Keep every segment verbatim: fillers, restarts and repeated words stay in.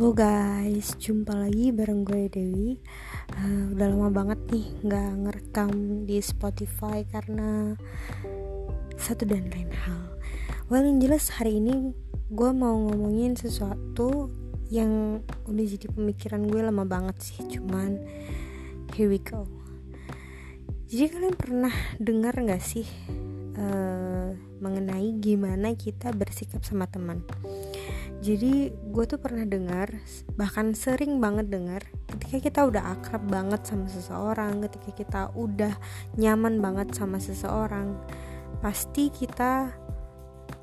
Halo guys, jumpa lagi bareng gue Dewi. uh, Udah lama banget nih gak ngerekam di Spotify karena satu dan lain hal. Well, yang jelas hari ini gue mau ngomongin sesuatu yang udah jadi pemikiran gue lama banget sih. Cuman here we go. Jadi kalian pernah dengar gak sih uh, mengenai gimana kita bersikap sama teman? Jadi gue tuh pernah dengar, bahkan sering banget dengar, ketika kita udah akrab banget sama seseorang, ketika kita udah nyaman banget sama seseorang, pasti kita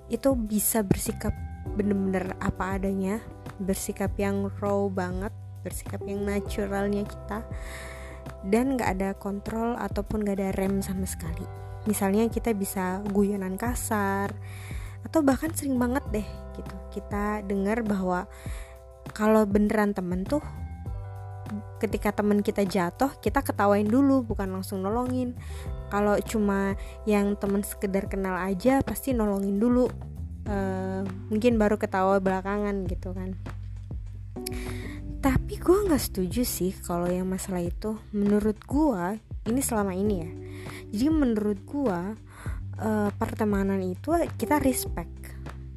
itu bisa bersikap bener-bener apa adanya, bersikap yang raw banget, bersikap yang naturalnya kita, dan gak ada kontrol ataupun gak ada rem sama sekali. Misalnya kita bisa guyonan kasar, atau bahkan sering banget deh gitu kita dengar bahwa kalau beneran temen tuh ketika temen kita jatuh kita ketawain dulu, bukan langsung nolongin. Kalau cuma yang temen sekedar kenal aja pasti nolongin dulu, e, mungkin baru ketawa belakangan gitu kan. Tapi gue nggak setuju sih kalau yang masalah itu. Menurut gue ini selama ini ya, jadi menurut gue Uh, pertemanan itu kita respect,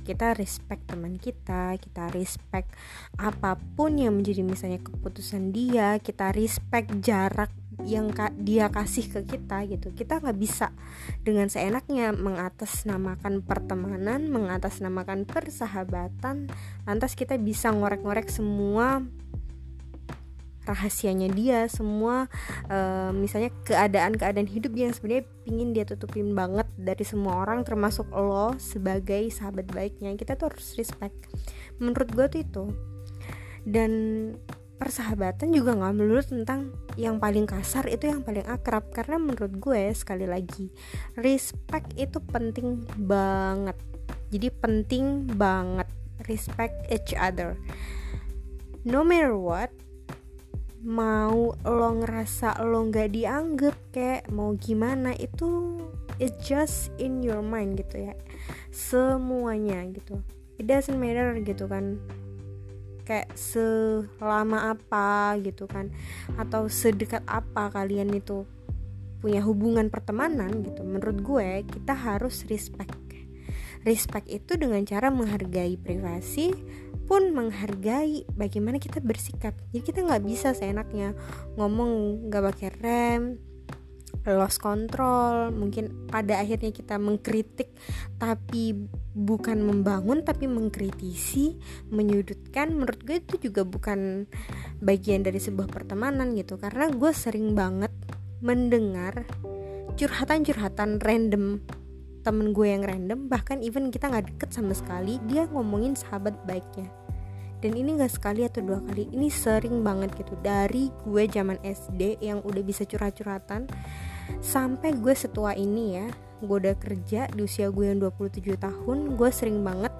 kita respect teman kita, kita respect apapun yang menjadi misalnya keputusan dia, kita respect jarak yang ka- dia kasih ke kita gitu. Kita nggak bisa dengan seenaknya mengatasnamakan pertemanan, mengatasnamakan persahabatan, lantas kita bisa ngorek-ngorek semua rahasianya dia, semua uh, misalnya keadaan-keadaan hidup yang sebenarnya pingin dia tutupin banget dari semua orang, termasuk lo sebagai sahabat baiknya. Kita tuh harus respect, menurut gue tuh itu. Dan persahabatan juga gak melulu tentang yang paling kasar itu yang paling akrab, karena menurut gue sekali lagi respect itu penting banget. Jadi penting banget respect each other, no matter what. Mau lo ngerasa lo gak dianggap kayak mau gimana, itu it's just in your mind gitu ya, semuanya gitu, it doesn't matter gitu kan, kayak selama apa gitu kan, atau sedekat apa kalian itu punya hubungan pertemanan gitu. Menurut gue kita harus respect. Respect itu dengan cara menghargai privasi pun menghargai bagaimana kita bersikap. Jadi kita nggak bisa seenaknya ngomong nggak pakai rem, lost control. Mungkin pada akhirnya kita mengkritik tapi bukan membangun, tapi mengkritisi, menyudutkan. Menurut gue itu juga bukan bagian dari sebuah pertemanan gitu. Karena gue sering banget mendengar curhatan-curhatan random temen gue yang random, bahkan even kita gak deket sama sekali, dia ngomongin sahabat baiknya. Dan ini gak sekali atau dua kali, ini sering banget gitu. Dari gue zaman S D yang udah bisa curhat-curhatan sampai gue setua ini ya, gue udah kerja di usia gue yang dua puluh tujuh tahun, gue sering banget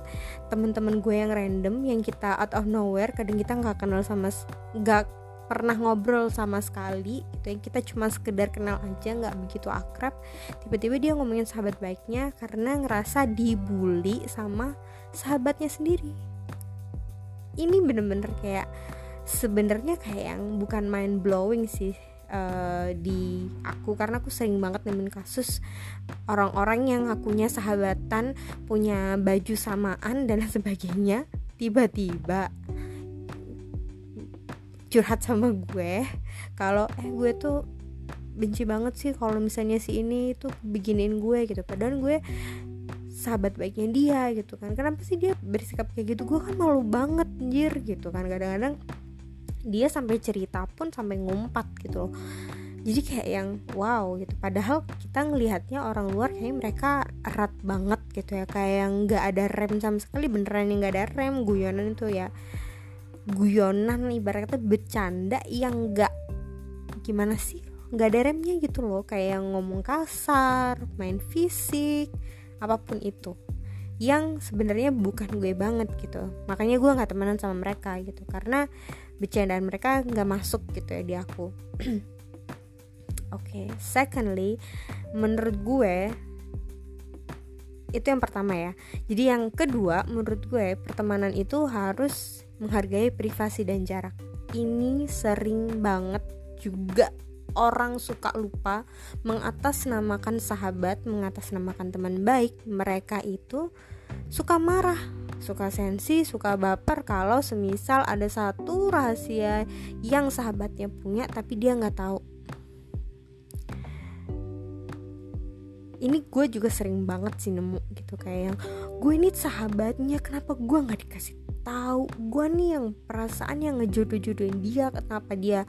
temen-temen gue yang random, yang kita out of nowhere, kadang kita gak kenal sama, gak pernah ngobrol sama sekali gitu, yang kita cuma sekedar kenal aja, nggak begitu akrab, tiba-tiba dia ngomongin sahabat baiknya karena ngerasa dibully sama sahabatnya sendiri. Ini bener-bener kayak sebenarnya kayak yang bukan mind blowing sih uh, di aku, karena aku sering banget nemuin kasus orang-orang yang akunya sahabatan, punya baju samaan dan sebagainya, tiba-tiba curhat sama gue kalau eh gue tuh benci banget sih kalau misalnya si ini tuh bikinin gue gitu, padahal gue sahabat baiknya dia gitu kan. Kenapa sih dia bersikap kayak gitu? Gue kan malu banget anjir gitu kan. Kadang-kadang dia sampai cerita pun sampai ngumpat gitu loh. Jadi kayak yang wow gitu. Padahal kita ngelihatnya orang luar kayak mereka erat banget gitu ya, kayak yang nggak ada rem sama sekali. Beneran yang nggak ada rem, guyonan itu ya, guyonan ibaratnya bercanda yang gak gimana sih, gak ada remnya gitu loh, kayak ngomong kasar, main fisik, apapun itu, yang sebenarnya bukan gue banget gitu. Makanya gue gak temenan sama mereka gitu, karena bercandaan mereka gak masuk gitu ya di aku. Oke, okay. Secondly, menurut gue itu yang pertama ya. Jadi yang kedua, menurut gue pertemanan itu harus menghargai privasi dan jarak. Ini sering banget juga orang suka lupa mengatasnamakan sahabat, mengatasnamakan teman baik. Mereka itu suka marah, suka sensi, suka baper kalau semisal ada satu rahasia yang sahabatnya punya tapi dia gak tahu. Ini gue juga sering banget sih nemu gitu, kayak yang gue ini sahabatnya, kenapa gue gak dikasih tahu? Gue nih yang perasaan yang ngejodoh-jodohin dia, kenapa dia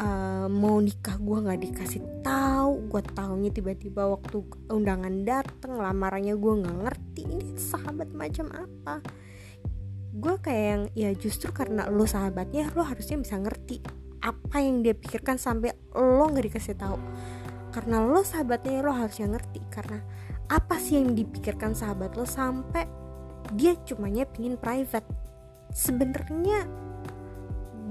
uh, mau nikah gue gak dikasih tahu? Gue taunya tiba-tiba waktu undangan dateng, lamarannya gue gak ngerti. Ini sahabat macam apa? Gue kayak yang, ya justru karena lo sahabatnya, lo harusnya bisa ngerti apa yang dia pikirkan sampai lo gak dikasih tahu. Karena lo sahabatnya, lo harusnya ngerti karena apa sih yang dipikirkan sahabat lo sampai dia cumanya pingin private. Sebenarnya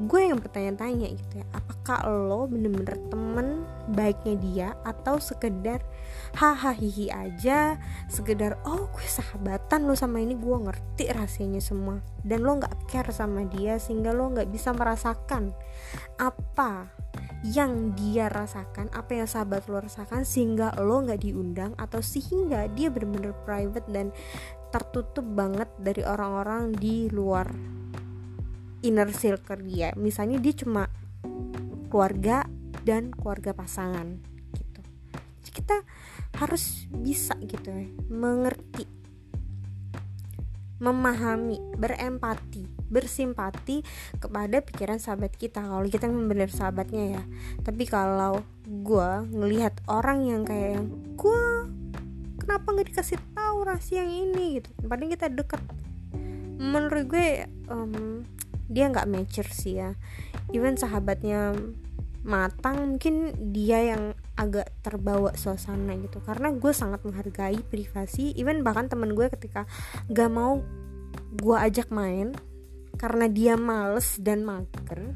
gue yang bertanya-tanya gitu ya, apakah lo bener-bener temen baiknya dia atau sekedar haha hihi aja, sekedar oh gue sahabatan lo sama ini, gue ngerti rahasianya semua, dan lo gak care sama dia sehingga lo gak bisa merasakan apa yang dia rasakan, apa yang sahabat lo rasakan, sehingga lo gak diundang atau sehingga dia benar-benar private dan tertutup banget dari orang-orang di luar inner circle dia. Misalnya dia cuma keluarga dan keluarga pasangan gitu. Jadi kita harus bisa gitu ya, mengerti, memahami, berempati, bersimpati kepada pikiran sahabat kita kalau kita benar sahabatnya ya. Tapi kalau gue ngelihat orang yang kayak yang gue kenapa nggak dikasih tahu rahasia yang ini gitu, padahal kita deket, menurut gue um, dia nggak mature sih ya. Even sahabatnya matang, mungkin dia yang agak terbawa suasana gitu. Karena gue sangat menghargai privasi. Even bahkan temen gue ketika gak mau gue ajak main karena dia males dan mager,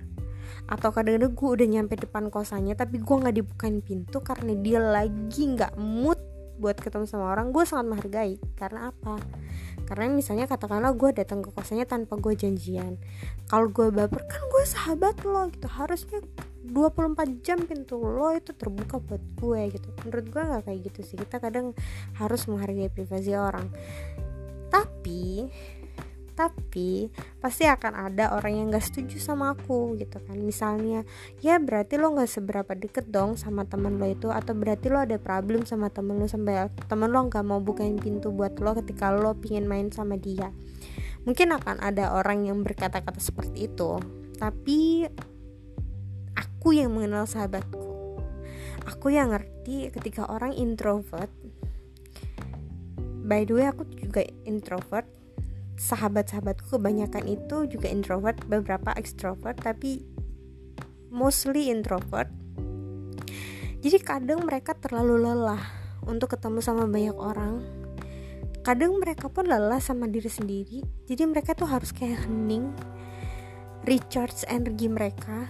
atau kadang-kadang gue udah nyampe depan kosannya tapi gue gak dibukain pintu karena dia lagi gak mood buat ketemu sama orang, gue sangat menghargai. Karena apa? Karena misalnya katakanlah gue datang ke kosannya tanpa gue janjian, kalau gue baper kan gue sahabat lo gitu, harusnya dua puluh empat jam pintu lo itu terbuka buat gue gitu. Menurut gue gak kayak gitu sih. Kita kadang harus menghargai privasi orang. Tapi Tapi pasti akan ada orang yang gak setuju sama aku gitu kan. Misalnya, ya berarti lo gak seberapa deket dong sama temen lo itu, atau berarti lo ada problem sama temen lo sampai temen lo gak mau bukain pintu buat lo ketika lo pingin main sama dia. Mungkin akan ada orang yang berkata-kata seperti itu. Tapi aku yang mengenal sahabatku, aku yang ngerti ketika orang introvert. By the way, aku juga introvert. Sahabat-sahabatku kebanyakan itu juga introvert, beberapa extrovert, tapi mostly introvert. Jadi kadang mereka terlalu lelah untuk ketemu sama banyak orang. Kadang mereka pun lelah sama diri sendiri. Jadi mereka tuh harus kayak hening, recharge energi mereka.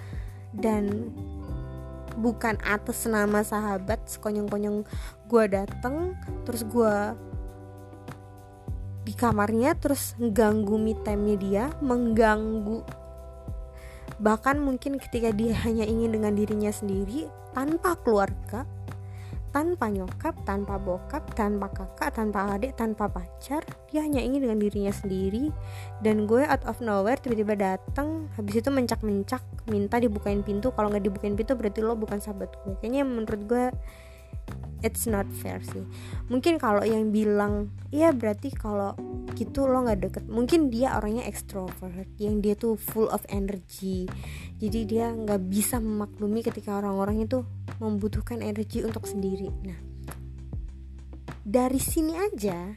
Dan bukan atas nama sahabat sekonyong-konyong gue dateng terus gue di kamarnya terus mengganggu me time-nya dia, mengganggu bahkan mungkin ketika dia hanya ingin dengan dirinya sendiri, tanpa keluarga, tanpa nyokap, tanpa bokap, tanpa kakak, tanpa adik, tanpa pacar, dia hanya ingin dengan dirinya sendiri. Dan gue out of nowhere tiba-tiba datang, habis itu mencak-mencak, minta dibukain pintu. Kalau nggak dibukain pintu berarti lo bukan sahabat gue. Kayaknya menurut gue it's not fair sih. Mungkin kalau yang bilang iya berarti kalau gitu lo gak deket, mungkin dia orangnya extrovert, yang dia tuh full of energy. Jadi dia gak bisa memaklumi ketika orang-orang itu membutuhkan energi untuk sendiri. Nah, dari sini aja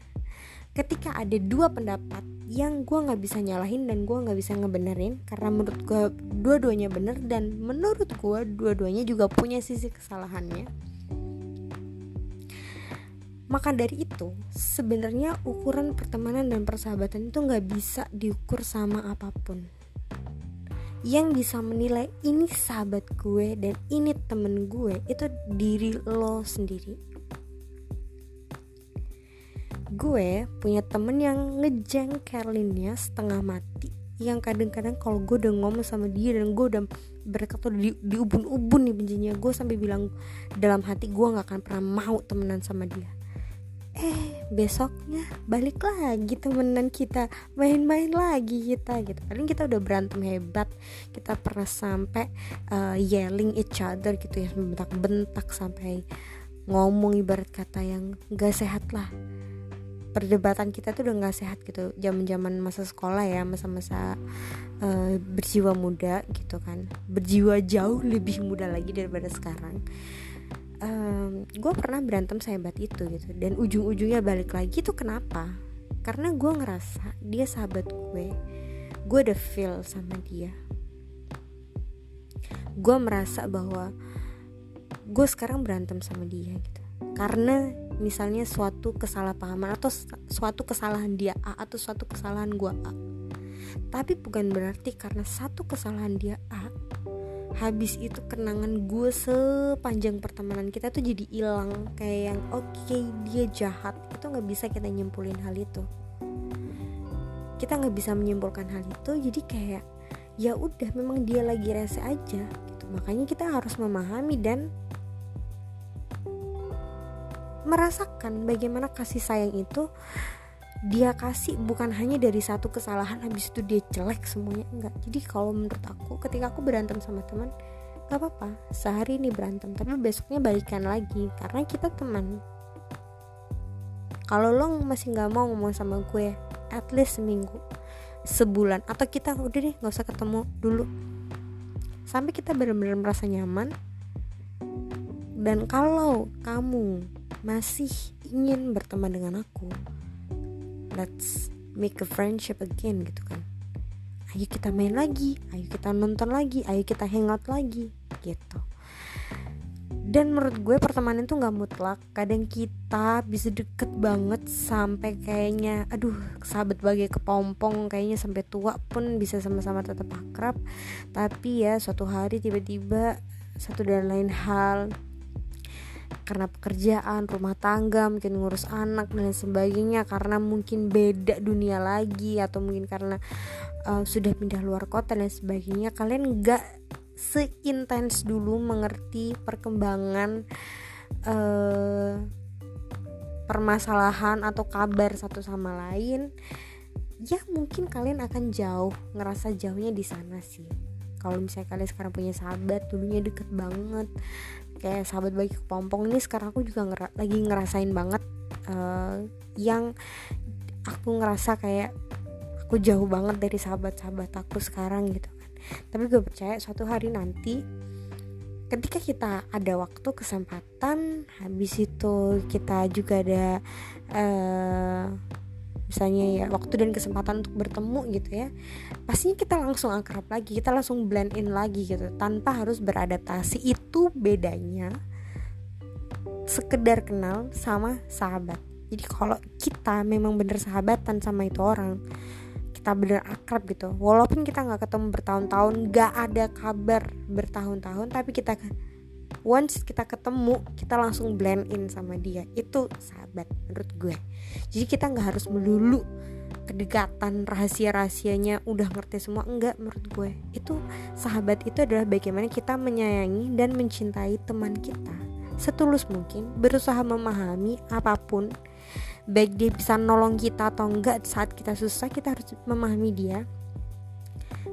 ketika ada dua pendapat yang gue gak bisa nyalahin dan gue gak bisa ngebenerin, karena menurut gue dua-duanya bener, dan menurut gue dua-duanya juga punya sisi kesalahannya. Maka dari itu, sebenarnya ukuran pertemanan dan persahabatan itu gak bisa diukur sama apapun. Yang bisa menilai ini sahabat gue dan ini temen gue, itu diri lo sendiri. Gue punya temen yang ngejengkelinnya setengah mati, yang kadang-kadang kalau gue udah ngomong sama dia dan gue udah berkata di, di ubun-ubun nih bencinya, gue sampai bilang dalam hati gue nggak akan pernah mau temenan sama dia. Eh besoknya balik lagi temenan, kita main-main lagi kita gitu. Paling kita udah berantem hebat, kita pernah sampai uh, yelling each other gitu ya, bentak-bentak sampai ngomong ibarat kata yang nggak sehat lah. Perdebatan kita tuh udah nggak sehat gitu, zaman-zaman masa sekolah ya, masa-masa uh, berjiwa muda gitu kan, berjiwa jauh lebih muda lagi daripada sekarang. Um, gue pernah berantem sehebat itu gitu, dan ujung-ujungnya balik lagi tuh kenapa? Karena gue ngerasa dia sahabat gue, gue ada feel sama dia. Gue merasa bahwa gue sekarang berantem sama dia gitu, karena misalnya suatu kesalahpahaman atau suatu kesalahan dia A atau suatu kesalahan gue A. Tapi bukan berarti karena satu kesalahan dia A, habis itu kenangan gue sepanjang pertemanan kita tuh jadi hilang. Kayak yang oke okay, dia jahat, itu gak bisa kita nyimpulin hal itu, kita gak bisa menyimpulkan hal itu. Jadi kayak ya udah memang dia lagi rese aja gitu. Makanya kita harus memahami dan merasakan bagaimana kasih sayang itu dia kasih bukan hanya dari satu kesalahan habis itu dia jelek semuanya, enggak. Jadi kalau menurut aku ketika aku berantem sama teman, gak apa-apa, sehari ini berantem tapi besoknya baikan lagi karena kita teman. Kalau lo masih gak mau ngomong sama gue, at least seminggu, sebulan, atau kita udah deh gak usah ketemu dulu sampai kita benar-benar merasa nyaman. Dan kalau kamu masih ingin berteman dengan aku, let's make a friendship again gitu kan. Ayo kita main lagi, ayo kita nonton lagi, ayo kita hangout lagi gitu. Dan menurut gue pertemanan tuh gak mutlak. Kadang kita bisa deket banget sampai kayaknya aduh sahabat bagai kepompong, kayaknya sampai tua pun bisa sama-sama tetap akrab. Tapi ya suatu hari tiba-tiba satu dan lain hal, karena pekerjaan, rumah tangga, mungkin ngurus anak dan sebagainya, karena mungkin beda dunia lagi, atau mungkin karena uh, sudah pindah luar kota dan sebagainya, kalian gak seintens dulu mengerti perkembangan uh, permasalahan atau kabar satu sama lain. Ya mungkin kalian akan jauh, ngerasa jauhnya di sana sih. Kalau misalnya kalian sekarang punya sahabat dulunya deket banget kayak sahabat bagi kepompong ini, sekarang aku juga ngera- lagi ngerasain banget uh, yang aku ngerasa kayak aku jauh banget dari sahabat-sahabat aku sekarang gitu kan. Tapi gue percaya suatu hari nanti ketika kita ada waktu, kesempatan, habis itu kita juga ada uh, misalnya ya waktu dan kesempatan untuk bertemu gitu ya, pastinya kita langsung akrab lagi, kita langsung blend in lagi gitu tanpa harus beradaptasi. Itu bedanya sekedar kenal sama sahabat. Jadi kalau kita memang bener sahabatan sama itu orang, kita bener akrab gitu, walaupun kita gak ketemu bertahun-tahun, gak ada kabar bertahun-tahun, tapi kita once kita ketemu, kita langsung blend in sama dia. Itu sahabat menurut gue. Jadi kita gak harus melulu kedekatan, rahasia-rahasianya udah ngerti semua, enggak. Menurut gue itu sahabat itu adalah bagaimana kita menyayangi dan mencintai teman kita setulus mungkin, berusaha memahami apapun, baik dia bisa nolong kita atau enggak saat kita susah, kita harus memahami dia,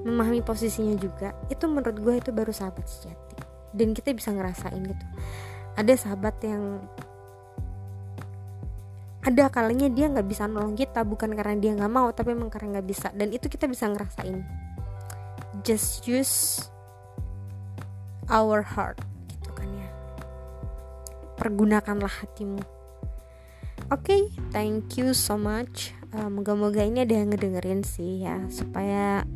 memahami posisinya juga. Itu menurut gue itu baru sahabat sejati, dan kita bisa ngerasain gitu. Ada sahabat yang ada kalanya dia gak bisa nolong kita, bukan karena dia gak mau, tapi memang karena gak bisa. Dan itu kita bisa ngerasain. Just use our heart gitu kan ya, pergunakanlah hatimu. Oke okay, thank you so much. uh, Moga-moga ini ada yang ngedengerin sih ya, supaya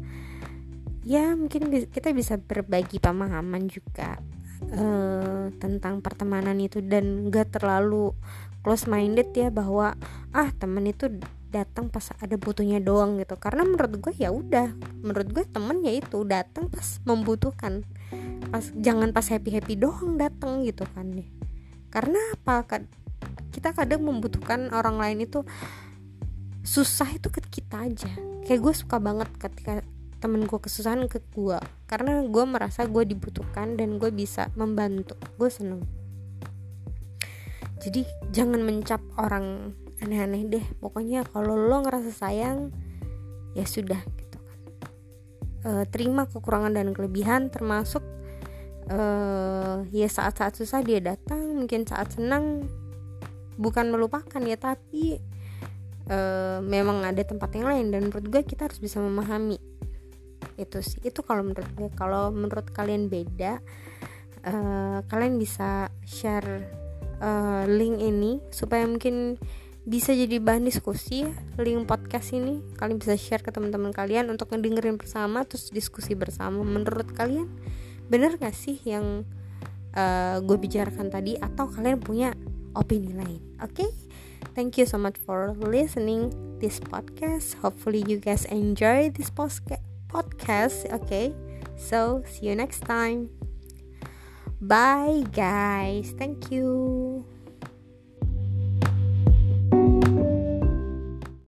ya mungkin kita bisa berbagi pemahaman juga uh, tentang pertemanan itu, dan gak terlalu close minded ya bahwa ah teman itu datang pas ada butuhnya doang gitu. Karena menurut gue ya udah, menurut gue teman ya itu datang pas membutuhkan, pas jangan pas happy happy doang datang gitu kan deh. Karena apa, kita kadang membutuhkan orang lain itu susah itu ke kita aja. Kayak gue suka banget ketika temen gue kesusahan ke gue, karena gue merasa gue dibutuhkan dan gue bisa membantu. Gue seneng. Jadi jangan mencap orang aneh-aneh deh. Pokoknya kalau lo ngerasa sayang, ya sudah gitu kan. E, terima kekurangan dan kelebihan, termasuk e, ya saat-saat susah dia datang, mungkin saat senang. Bukan melupakan ya, tapi e, memang ada tempat yang lain. Dan menurut gue kita harus bisa memahami itu sih. Itu kalau menurut gue. Kalau menurut kalian beda, e, kalian bisa share Uh, link ini supaya mungkin bisa jadi bahan diskusi. Link podcast ini kalian bisa share ke teman-teman kalian untuk ngedengerin bersama, terus diskusi bersama. Menurut kalian benar gak sih yang uh, gue bicarakan tadi, atau kalian punya opini lain? Oke, okay? Thank you so much for listening this podcast. Hopefully you guys enjoy this podcast. Oke, okay? So see you next time. Bye guys, thank you.